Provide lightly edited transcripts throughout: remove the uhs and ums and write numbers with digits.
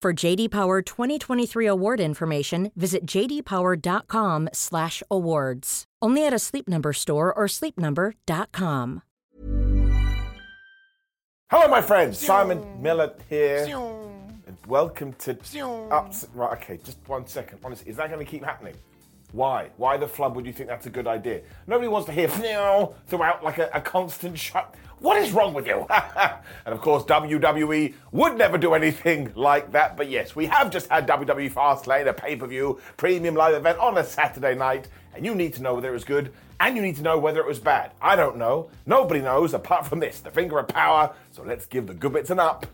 For JD Power 2023 award information, visit jdpower.com/awards. Only at a Sleep Number store or sleepnumber.com. Hello, my friends. Simon Miller here. And welcome to Ups. Right, okay, just 1 second. Honestly, is that going to keep happening? Why? Why the flub would you think that's a good idea? Nobody wants to hear throughout like a constant shut. What is wrong with you? And of course, WWE would never do anything like that. But yes, we have just had WWE Fastlane, a pay-per-view premium live event on a Saturday night. And you need to know whether it was good and you need to know whether it was bad. I don't know. Nobody knows apart from this, the finger of power. So let's give the good bits an up.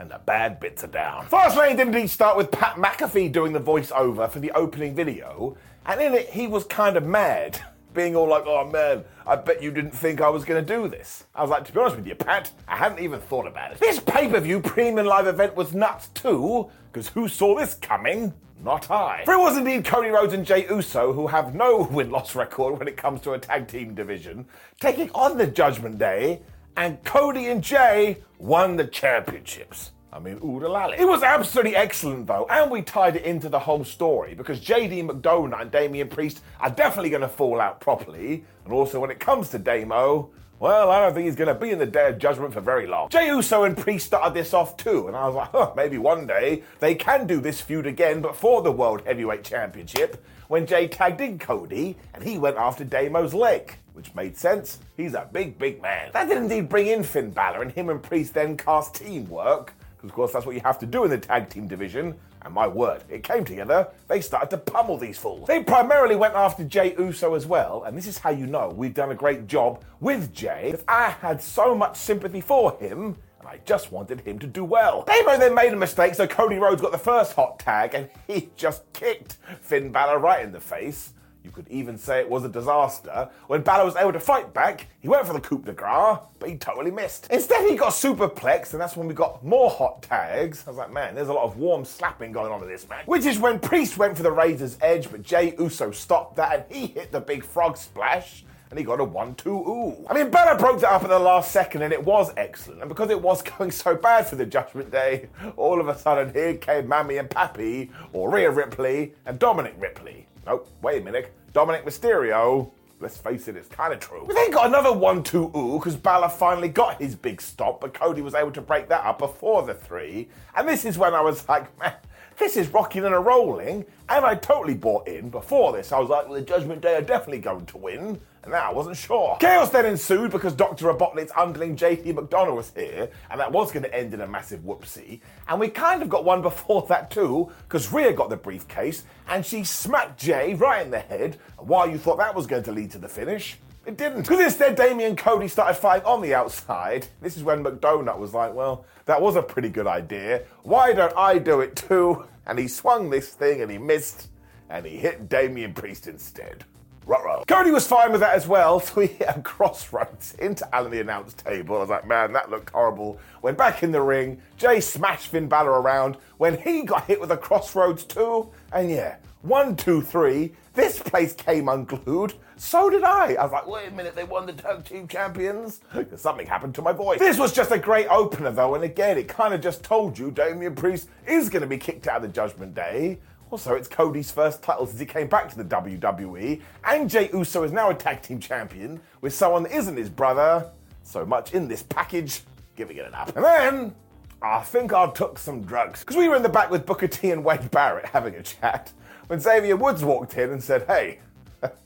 And the bad bits are down. Fastlane did indeed start with Pat McAfee doing the voiceover for the opening video. And in it, he was kind of mad, being all like, oh man, I bet you didn't think I was going to do this. I was like, to be honest with you, Pat, I hadn't even thought about it. This pay-per-view premium live event was nuts too, because who saw this coming? Not I. For it was indeed Cody Rhodes and Jey Uso, who have no win-loss record when it comes to a tag team division, taking on the Judgment Day, and Cody and Jey won the championships. I mean, ooh la la. It was absolutely excellent though, and we tied it into the whole story because JD McDonagh and Damian Priest are definitely going to fall out properly, and also when it comes to Damo, well, I don't think he's going to be in the Day of Judgment for very long. Jey Uso and Priest started this off too, and I was like, oh, maybe one day they can do this feud again, but for the World Heavyweight Championship, when Jey tagged in Cody and he went after Damo's leg, which made sense. He's a big, big man. That did indeed bring in Finn Balor, and him and Priest then cast teamwork, because of course that's what you have to do in the tag team division, and my word, it came together. They started to pummel these fools. They primarily went after Jey Uso as well, and this is how you know we've done a great job with Jey, because I had so much sympathy for him, and I just wanted him to do well. Damo then made a mistake, so Cody Rhodes got the first hot tag, and he just kicked Finn Balor right in the face. You could even say it was a disaster. When Balor was able to fight back, he went for the coup de grace, but he totally missed. Instead, he got superplexed, and that's when we got more hot tags. I was like, man, there's a lot of warm slapping going on in this match. Which is when Priest went for the Razor's Edge, but Jey Uso stopped that, and he hit the big frog splash, and he got a 1-2 ooh. I mean, Balor broke that up at the last second, and it was excellent. And because it was going so bad for the Judgment Day, all of a sudden, here came Mammy and Pappy, or Rhea Ripley, and Dominic Ripley. Nope, wait a minute. Dominic Mysterio, let's face it, it's kind of true. We then got another 1-2 ooh, because Balor finally got his big stop, but Cody was able to break that up before the three. And this is when I was like, man, this is rocking and a rolling. And I totally bought in. Before this, I was like, well, the Judgment Day are definitely going to win. And now I wasn't sure. Chaos then ensued because Dr. Robotnik's underling JD McDonagh was here, and that was going to end in a massive whoopsie. And we kind of got one before that too, because Rhea got the briefcase, and she smacked Jey right in the head. And while you thought that was going to lead to the finish, it didn't. Because instead, Damien and Cody started fighting on the outside. This is when McDonagh was like, well, that was a pretty good idea. Why don't I do it too? And he swung this thing and he missed, and he hit Damien Priest instead. Ruh-roh. Cody was fine with that as well, so he hit a crossroads into Alan the announce table. I was like, man, that looked horrible. Went back in the ring, Jey smashed Finn Balor around when he got hit with a crossroads too, and yeah, 1, 2, 3, this place came unglued. So did I. I was like, wait a minute, they won the tag team champions? Something happened to my voice. This was just a great opener though, and again, it kind of just told you Damian Priest is going to be kicked out of the Judgment Day. Also, it's Cody's first title since he came back to the WWE, and Jey Uso is now a tag team champion with someone that isn't his brother. So much in this package, giving it an up. And then, I think I took some drugs. Because we were in the back with Booker T and Wade Barrett having a chat when Xavier Woods walked in and said, hey,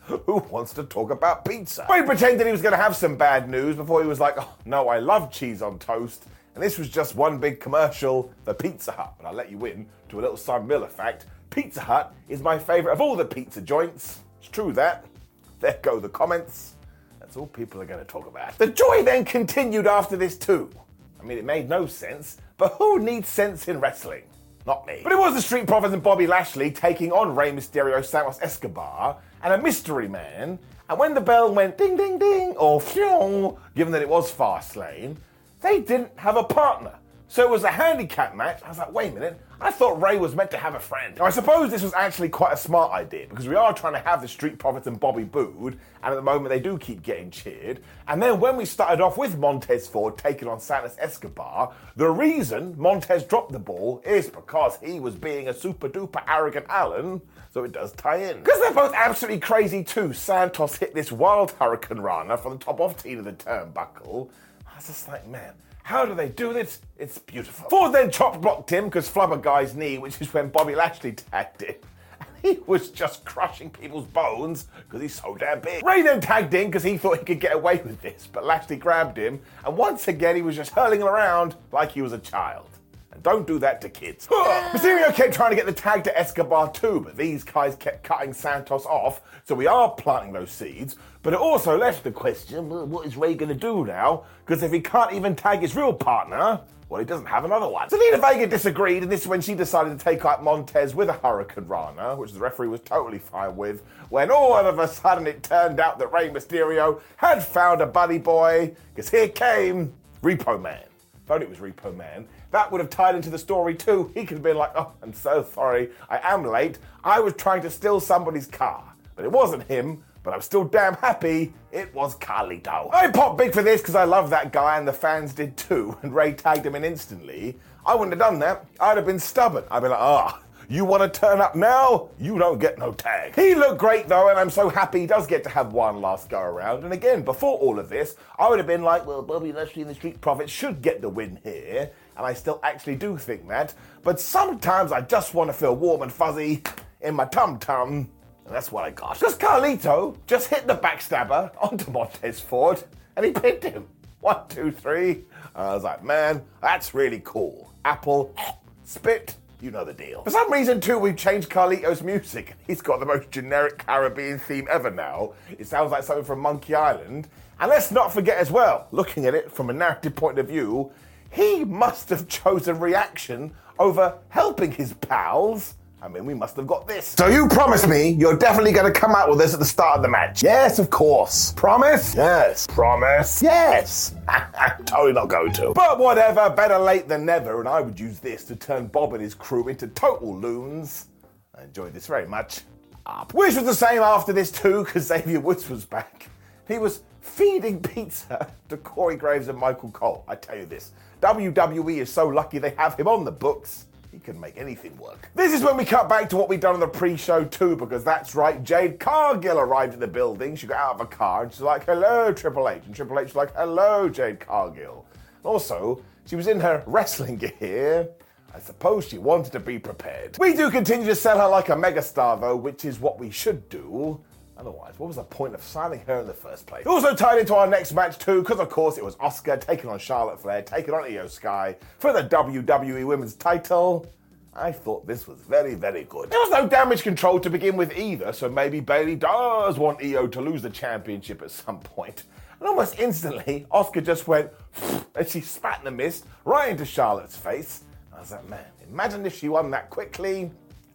who wants to talk about pizza? But he pretended he was going to have some bad news before he was like, oh, no, I love cheese on toast. And this was just one big commercial for Pizza Hut. And I'll let you in to a little Simon Miller fact. Pizza Hut is my favourite of all the pizza joints. It's true that. There go the comments. That's all people are going to talk about. The joy then continued after this too. I mean, it made no sense, but who needs sense in wrestling? Not me. But it was the Street Profits and Bobby Lashley taking on Rey Mysterio, Santos Escobar, and a mystery man. And when the bell went ding, ding, ding, or phew, given that it was Fastlane, they didn't have a partner. So it was a handicap match. I was like, wait a minute, I thought Rey was meant to have a friend. Now, I suppose this was actually quite a smart idea because we are trying to have the Street Profits and Bobby booed, and at the moment they do keep getting cheered. And then when we started off with Montez Ford taking on Santos Escobar, the reason Montez dropped the ball is because he was being a super duper arrogant Allen, so it does tie in. Because they're both absolutely crazy too, Santos hit this wild Hurricane Rana from the top off team of the turnbuckle. I was just like, man, how do they do this? It's beautiful. Ford then chop-blocked him because flubber guy's knee, which is when Bobby Lashley tagged in. And he was just crushing people's bones because he's so damn big. Rey then tagged in because he thought he could get away with this, but Lashley grabbed him, and once again he was just hurling him around like he was a child. And don't do that to kids. Mysterio kept trying to get the tag to Escobar too, but these guys kept cutting Santos off, so we are planting those seeds. But it also left the question, what is Rey going to do now? Because if he can't even tag his real partner, well, he doesn't have another one. So Zelina Vega disagreed, and this is when she decided to take out Montez with a Hurricane Rana, which the referee was totally fine with, when all of a sudden it turned out that Rey Mysterio had found a buddy boy, because here came Repo Man. I thought it was Repo Man. That would have tied into the story too. He could have been like, oh, I'm so sorry, I am late. I was trying to steal somebody's car, but it wasn't him. But I'm still damn happy it was Carlito. I popped big for this because I love that guy and the fans did too, and Rey tagged him in instantly. I wouldn't have done that. I'd have been stubborn. I'd be like, you want to turn up now? You don't get no tag. He looked great though, and I'm so happy he does get to have one last go around. And again, before all of this, I would have been like, well, Bobby Lashley and the Street Profits should get the win here. And I still actually do think that. But sometimes I just want to feel warm and fuzzy in my tum-tum. And that's what I got. Because Carlito just hit the backstabber onto Montez Ford, and he pinned him. 1, 2, 3. And I was like, man, that's really cool. Apple, spit, you know the deal. For some reason, too, we've changed Carlito's music. He's got the most generic Caribbean theme ever now. It sounds like something from Monkey Island. And let's not forget as well, looking at it from a narrative point of view, he must have chosen reaction over helping his pals. I mean, we must have got this. So you promise me you're definitely going to come out with this at the start of the match? Yes, of course. Promise? Yes. Promise? Yes. I'm totally not going to. But whatever, better late than never, and I would use this to turn Bob and his crew into total loons. I enjoyed this very much. Which was the same after this too, because Xavier Woods was back. He was feeding pizza to Corey Graves and Michael Cole. I tell you this, WWE is so lucky they have him on the books. He can make anything work. This is when we cut back to what we'd done on the pre-show too, because that's right, Jade Cargill arrived at the building. She got out of a car and she's like, hello, Triple H. And Triple H was like, hello, Jade Cargill. And also, she was in her wrestling gear. I suppose she wanted to be prepared. We do continue to sell her like a megastar though, which is what we should do. Otherwise, what was the point of signing her in the first place? Also tied into our next match too, because of course it was Oscar taking on Charlotte Flair, taking on IYO SKY for the WWE Women's title. I thought this was very, very good. There was no damage control to begin with either, so maybe Bayley does want IYO to lose the championship at some point. And almost instantly, Oscar just went, and she spat in the mist right into Charlotte's face. I was like, man, imagine if she won that quickly.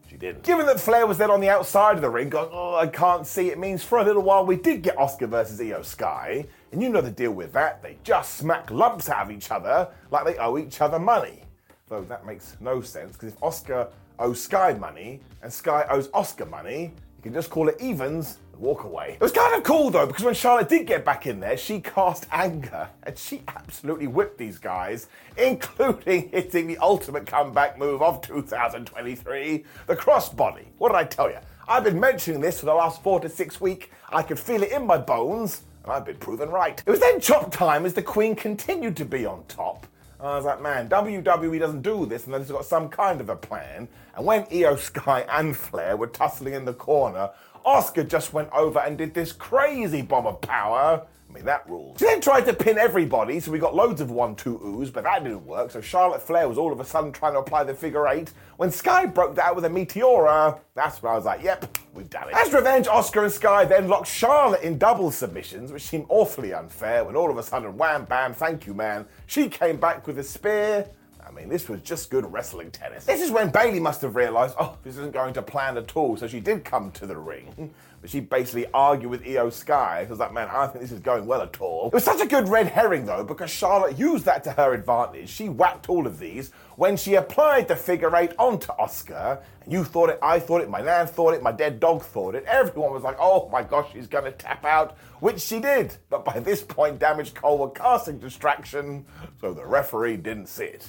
She didn't. Given that Flair was then on the outside of the ring going, oh, I can't see, it means for a little while we did get Oscar versus IYO SKY, and you know the deal with that, they just smack lumps out of each other like they owe each other money. Though that makes no sense, because if Oscar owes Sky money and Sky owes Oscar money, you can just call it evens and walk away. It was kind of cool though, because when Charlotte did get back in there, she cast anger, and she absolutely whipped these guys, including hitting the ultimate comeback move of 2023, the crossbody. What did I tell you? I've been mentioning this for the last 4 to 6 weeks. I could feel it in my bones, and I've been proven right. It was then chop time as the Queen continued to be on top. And I was like, man, WWE doesn't do this unless it's got some kind of a plan. And when IYO SKY and Flair were tussling in the corner, Oscar just went over and did this crazy bomb of power. I mean, that rules. She then tried to pin everybody, so we got loads of 1-2-oohs, but that didn't work, so Charlotte Flair was all of a sudden trying to apply the figure eight. When Sky broke that out with a Meteora, that's when I was like, yep, we've done it. As revenge, Oscar and Sky then locked Charlotte in double submissions, which seemed awfully unfair, when all of a sudden, wham, bam, thank you, man, she came back with a spear. I mean, this was just good wrestling tennis. This is when Bayley must have realised, oh, this isn't going to plan at all, so she did come to the ring. But she basically argued with IYO SKY. She was like, man, I don't think this is going well at all. It was such a good red herring, though, because Charlotte used that to her advantage. She whacked all of these when she applied the figure eight onto Oscar. And you thought it, I thought it, my nan thought it, my dead dog thought it. Everyone was like, oh my gosh, she's going to tap out, which she did. But by this point, Damage Control were casting distraction, so the referee didn't see it.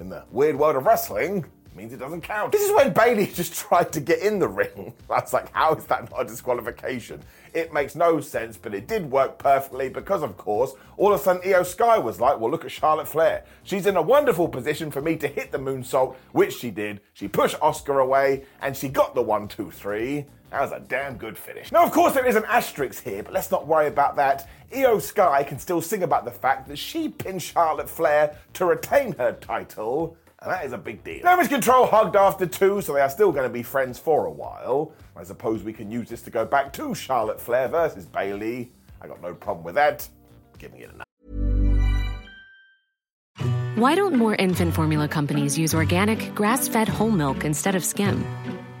In the weird world of wrestling, it means it doesn't count. This is when Bayley just tried to get in the ring. I was like, how is that not a disqualification? It makes no sense, but it did work perfectly because, of course, all of a sudden IYO SKY was like, well, look at Charlotte Flair. She's in a wonderful position for me to hit the moonsault, which she did. She pushed Oscar away, and she got the 1-2-3. That was a damn good finish. Now, of course, there is an asterisk here, but let's not worry about that. IYO SKY can still sing about the fact that she pinned Charlotte Flair to retain her title, and that is a big deal. Damage Control hugged after two, so they are still going to be friends for a while. I suppose we can use this to go back to Charlotte Flair versus Bayley. I got no problem with that. Giving it a 9. Why don't more infant formula companies use organic, grass-fed whole milk instead of skim?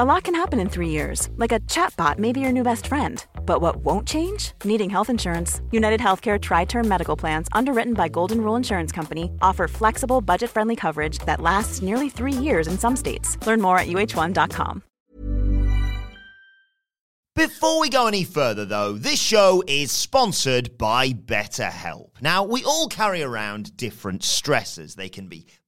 A lot can happen in 3 years, like a chatbot may be your new best friend. But what won't change? Needing health insurance. UnitedHealthcare Tri-Term Medical Plans, underwritten by Golden Rule Insurance Company, offer flexible, budget-friendly coverage that lasts nearly 3 years in some states. Learn more at uh1.com. Before we go any further, though, this show is sponsored by BetterHelp. Now, we all carry around different stressors. They can be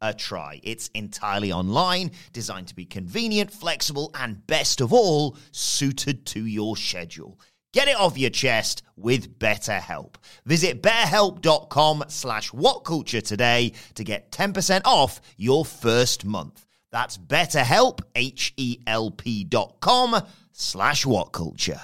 a try? It's entirely online, designed to be convenient, flexible, and best of all, suited to your schedule. Get it off your chest with BetterHelp. Visit betterhelp.com/whatculture today to get 10% off your first month. That's betterhelp, HELP.com/whatculture.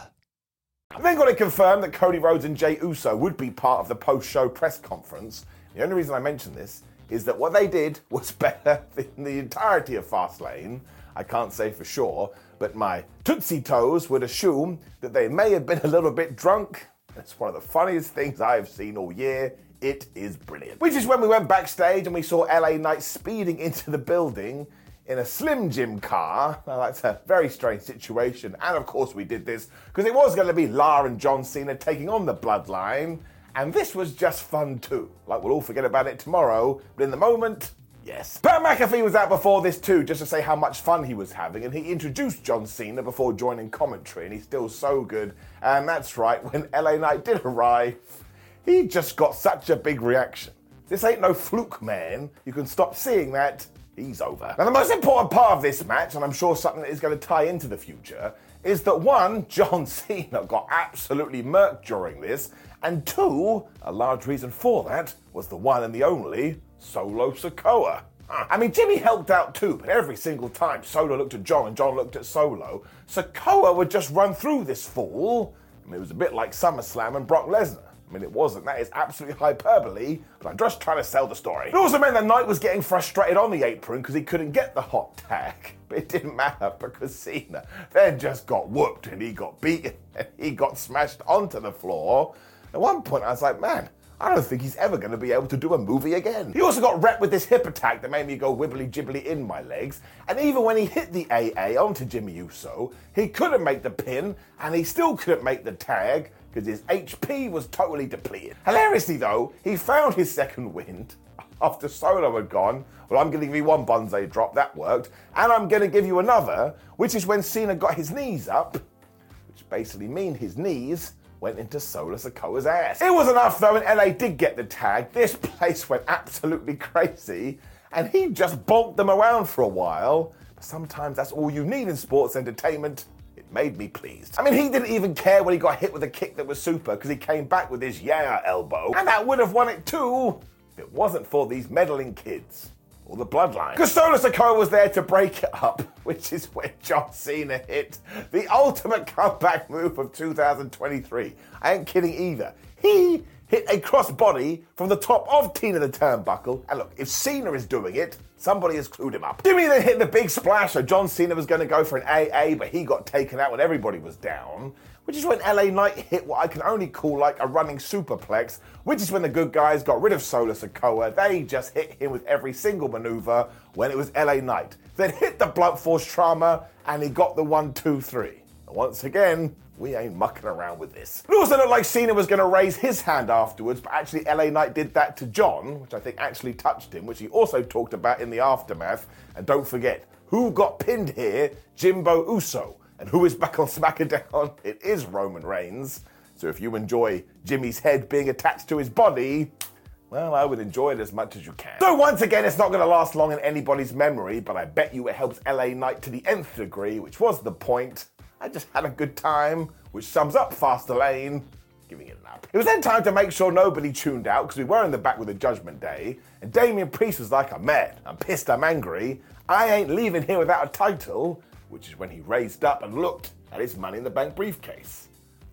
I then got it confirmed that Cody Rhodes and Jey Uso would be part of the post-show press conference. The only reason I mention this is that what they did was better than the entirety of Fastlane. I can't say for sure, but my Tootsie Toes would assume that they may have been a little bit drunk. It's one of the funniest things I have seen all year. It is brilliant. Which is when we went backstage and we saw LA Knight speeding into the building in a Slim Jim car. Now, that's a very strange situation. And of course we did this because it was going to be Lara and John Cena taking on the Bloodline. And this was just fun too. Like, we'll all forget about it tomorrow, but in the moment, yes. Pat McAfee was out before this too, just to say how much fun he was having, and he introduced John Cena before joining commentary, and he's still so good. And that's right, when LA Knight did arrive, he just got such a big reaction. This ain't no fluke, man. You can stop seeing that. He's over. Now, the most important part of this match, and I'm sure something that is going to tie into the future, is that one, John Cena got absolutely murked during this, and two, a large reason for that was the one and the only Solo Sikoa. I mean, Jimmy helped out too, but every single time Solo looked at John and John looked at Solo, Sikoa would just run through this fool. I mean, it was a bit like SummerSlam and Brock Lesnar. I mean, it wasn't. That is absolutely hyperbole, but I'm just trying to sell the story. It also meant that Knight was getting frustrated on the apron because he couldn't get the hot tag. But it didn't matter because Cena then just got whooped and he got beaten and he got smashed onto the floor. At one point, I was like, man, I don't think he's ever going to be able to do a movie again. He also got wrecked with this hip attack that made me go wibbly-jibbly in my legs. And even when he hit the AA onto Jimmy Uso, he couldn't make the pin and he still couldn't make the tag because his HP was totally depleted. Hilariously, though, he found his second wind after Solo had gone. Well, I'm going to give you one Bonsai drop, that worked, and I'm going to give you another, which is when Cena got his knees up, which basically means his knees went into Solo Sikoa's ass. It was enough, though, and LA did get the tag. This place went absolutely crazy, and he just bonked them around for a while. But sometimes that's all you need in sports entertainment. It made me pleased. I mean, he didn't even care when he got hit with a kick that was super, because he came back with his yeah elbow, and that would have won it too if it wasn't for these meddling kids. Or the bloodline. Because Solo Sikoa was there to break it up, which is when John Cena hit the ultimate comeback move of 2023. I ain't kidding either. He hit a crossbody from the top of Tina the Turnbuckle, and look, if Cena is doing it, somebody has clued him up. Jimmy then hit the big splash, so John Cena was going to go for an AA, but he got taken out when everybody was down, which is when LA Knight hit what I can only call like a running superplex, which is when the good guys got rid of Solo Sikoa. They just hit him with every single maneuver when it was LA Knight. Then hit the blunt force trauma, and he got the 1-2-3. And once again, we ain't mucking around with this. It also looked like Cena was going to raise his hand afterwards, but actually LA Knight did that to John, which I think actually touched him, which he also talked about in the aftermath. And don't forget, who got pinned here? Jimbo Uso. And who is back on SmackDown? It is Roman Reigns. So if you enjoy Jimmy's head being attached to his body, well, I would enjoy it as much as you can. So once again, it's not going to last long in anybody's memory, but I bet you it helps LA Knight to the nth degree, which was the point. I just had a good time, which sums up Faster Lane, giving it an up. It was then time to make sure nobody tuned out, because we were in the back with the Judgment Day, and Damian Priest was like, I'm mad, I'm pissed, I'm angry, I ain't leaving here without a title, which is when he raised up and looked at his Money in the Bank briefcase,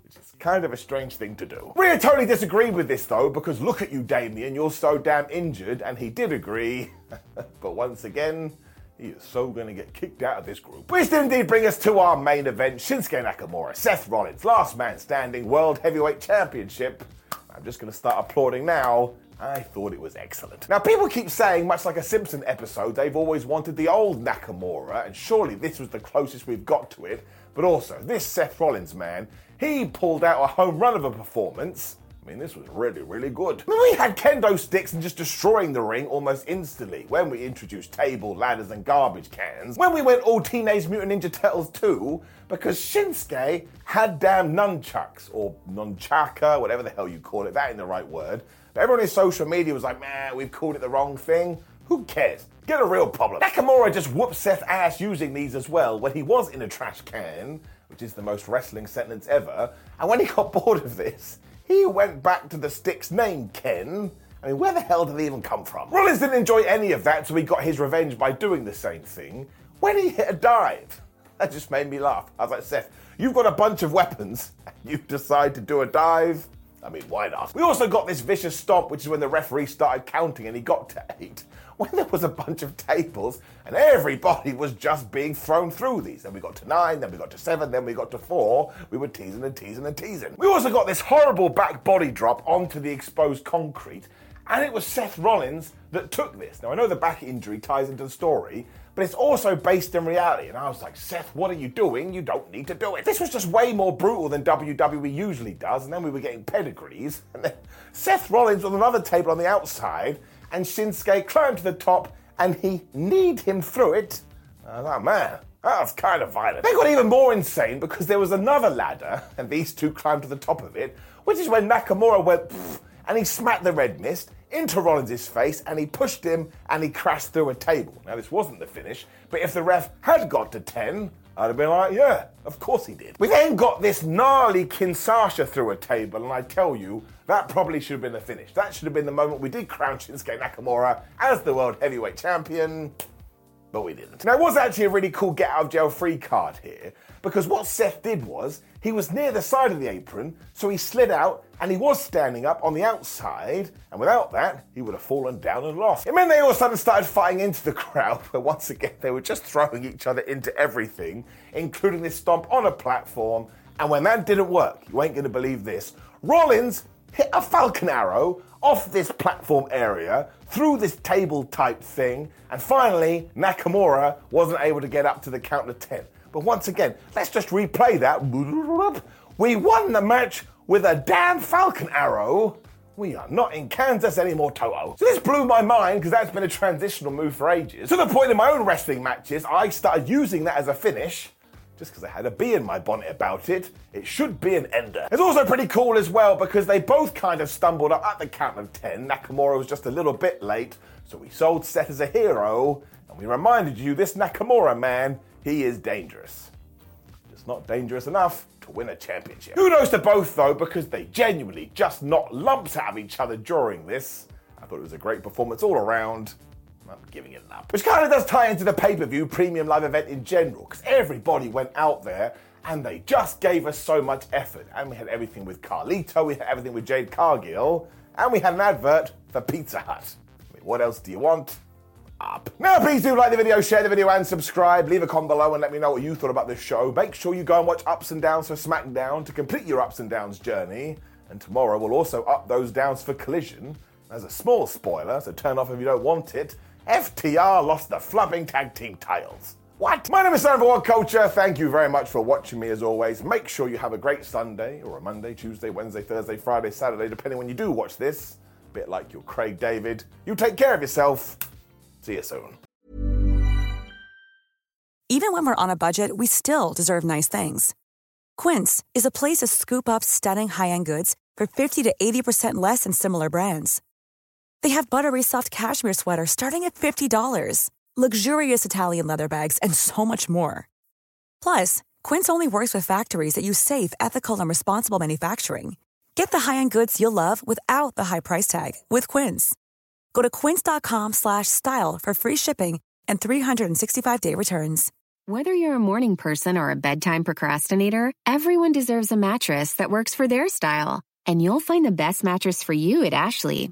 which is kind of a strange thing to do. Rhea totally disagreed with this though, because look at you, Damian, you're so damn injured, and he did agree, but once again, he is so going to get kicked out of this group. Which did indeed bring us to our main event, Shinsuke Nakamura, Seth Rollins, Last Man Standing, World Heavyweight Championship. I'm just going to start applauding now. I thought it was excellent. Now, people keep saying, much like a Simpson episode, they've always wanted the old Nakamura, and surely this was the closest we've got to it. But also, this Seth Rollins man, he pulled out a home run of a performance. I mean, this was really, really good. I mean, we had kendo sticks and just destroying the ring almost instantly when we introduced table, ladders, and garbage cans. When we went all Teenage Mutant Ninja Turtles 2, because Shinsuke had damn nunchucks, or nunchaka, whatever the hell you call it, that ain't the right word. But everyone in social media was like, man, we've called it the wrong thing. Who cares? Get a real problem. Nakamura just whooped Seth's ass using these as well when he was in a trash can, which is the most wrestling sentence ever. And when he got bored of this, he went back to the stick's name, Ken. I mean, where the hell did they even come from? Rollins didn't enjoy any of that, so he got his revenge by doing the same thing when he hit a dive. That just made me laugh. I was like, Seth, you've got a bunch of weapons, and you decide to do a dive? I mean, why not? We also got this vicious stomp, which is when the referee started counting and he got to 8, when there was a bunch of tables and everybody was just being thrown through these. Then we got to 9, then we got to 7, then we got to 4. We were teasing and teasing and teasing. We also got this horrible back body drop onto the exposed concrete, and it was Seth Rollins that took this. Now, I know the back injury ties into the story, but it's also based in reality. And I was like, Seth, what are you doing? You don't need to do it. This was just way more brutal than WWE usually does. And then we were getting pedigrees. And then Seth Rollins with another table on the outside. And Shinsuke climbed to the top. And he kneed him through it. I was like, man, that's kind of violent. They got even more insane because there was another ladder. And these two climbed to the top of it. Which is when Nakamura went, pfft, and he smacked the red mist into Rollins' face, and he pushed him, and he crashed through a table. Now, this wasn't the finish, but if the ref had got to 10, I'd have been like, yeah, of course he did. We then got this gnarly Kinsasha through a table, and I tell you, that probably should have been the finish. That should have been the moment we did crown Shinsuke Nakamura as the World Heavyweight Champion. but we didn't. Now, it was actually a really cool get-out-of-jail-free card here, because what Seth did was he was near the side of the apron, so he slid out, and he was standing up on the outside, and without that, he would have fallen down and lost. It meant they all of a sudden started fighting into the crowd, but once again, they were just throwing each other into everything, including this stomp on a platform, and when that didn't work, you ain't going to believe this, Rollins hit a Falcon Arrow off this platform area, through this table-type thing, and finally, Nakamura wasn't able to get up to the count of 10. But once again, let's just replay that. We won the match with a damn Falcon Arrow. We are not in Kansas anymore, Toto. So this blew my mind, because that's been a transitional move for ages. To the point in my own wrestling matches, I started using that as a finish, just because I had a bee in my bonnet about it. It should be an ender. It's also pretty cool as well, because they both kind of stumbled up at the count of 10. Nakamura was just a little bit late, so we sold Seth as a hero, and we reminded you, this Nakamura man, he is dangerous. Just not dangerous enough to win a championship. Kudos to both, though, because they genuinely just knocked lumps out of each other during this. I thought it was a great performance all around. I'm giving it up. Which kind of does tie into the pay-per-view premium live event in general, because everybody went out there and they just gave us so much effort. And we had everything with Carlito, we had everything with Jade Cargill, and we had an advert for Pizza Hut. I mean, what else do you want? Up. Now, please do like the video, share the video, and subscribe. Leave a comment below and let me know what you thought about this show. Make sure you go and watch Ups and Downs for SmackDown to complete your Ups and Downs journey. And tomorrow we'll also up those downs for Collision. As a small spoiler, so turn off if you don't want it, FTR lost the flubbing tag team titles. What? My name is Simon Miller Culture. Thank you very much for watching me as always. Make sure you have a great Sunday, or a Monday, Tuesday, Wednesday, Thursday, Friday, Saturday, depending when you do watch this. A bit like your Craig David. You take care of yourself. See you soon. Even when we're on a budget, we still deserve nice things. Quince is a place to scoop up stunning high-end goods for 50 to 80% less than similar brands. They have buttery soft cashmere sweaters starting at $50, luxurious Italian leather bags, and so much more. Plus, Quince only works with factories that use safe, ethical, and responsible manufacturing. Get the high-end goods you'll love without the high price tag with Quince. Go to quince.com/style for free shipping and 365-day returns. Whether you're a morning person or a bedtime procrastinator, everyone deserves a mattress that works for their style. And you'll find the best mattress for you at Ashley.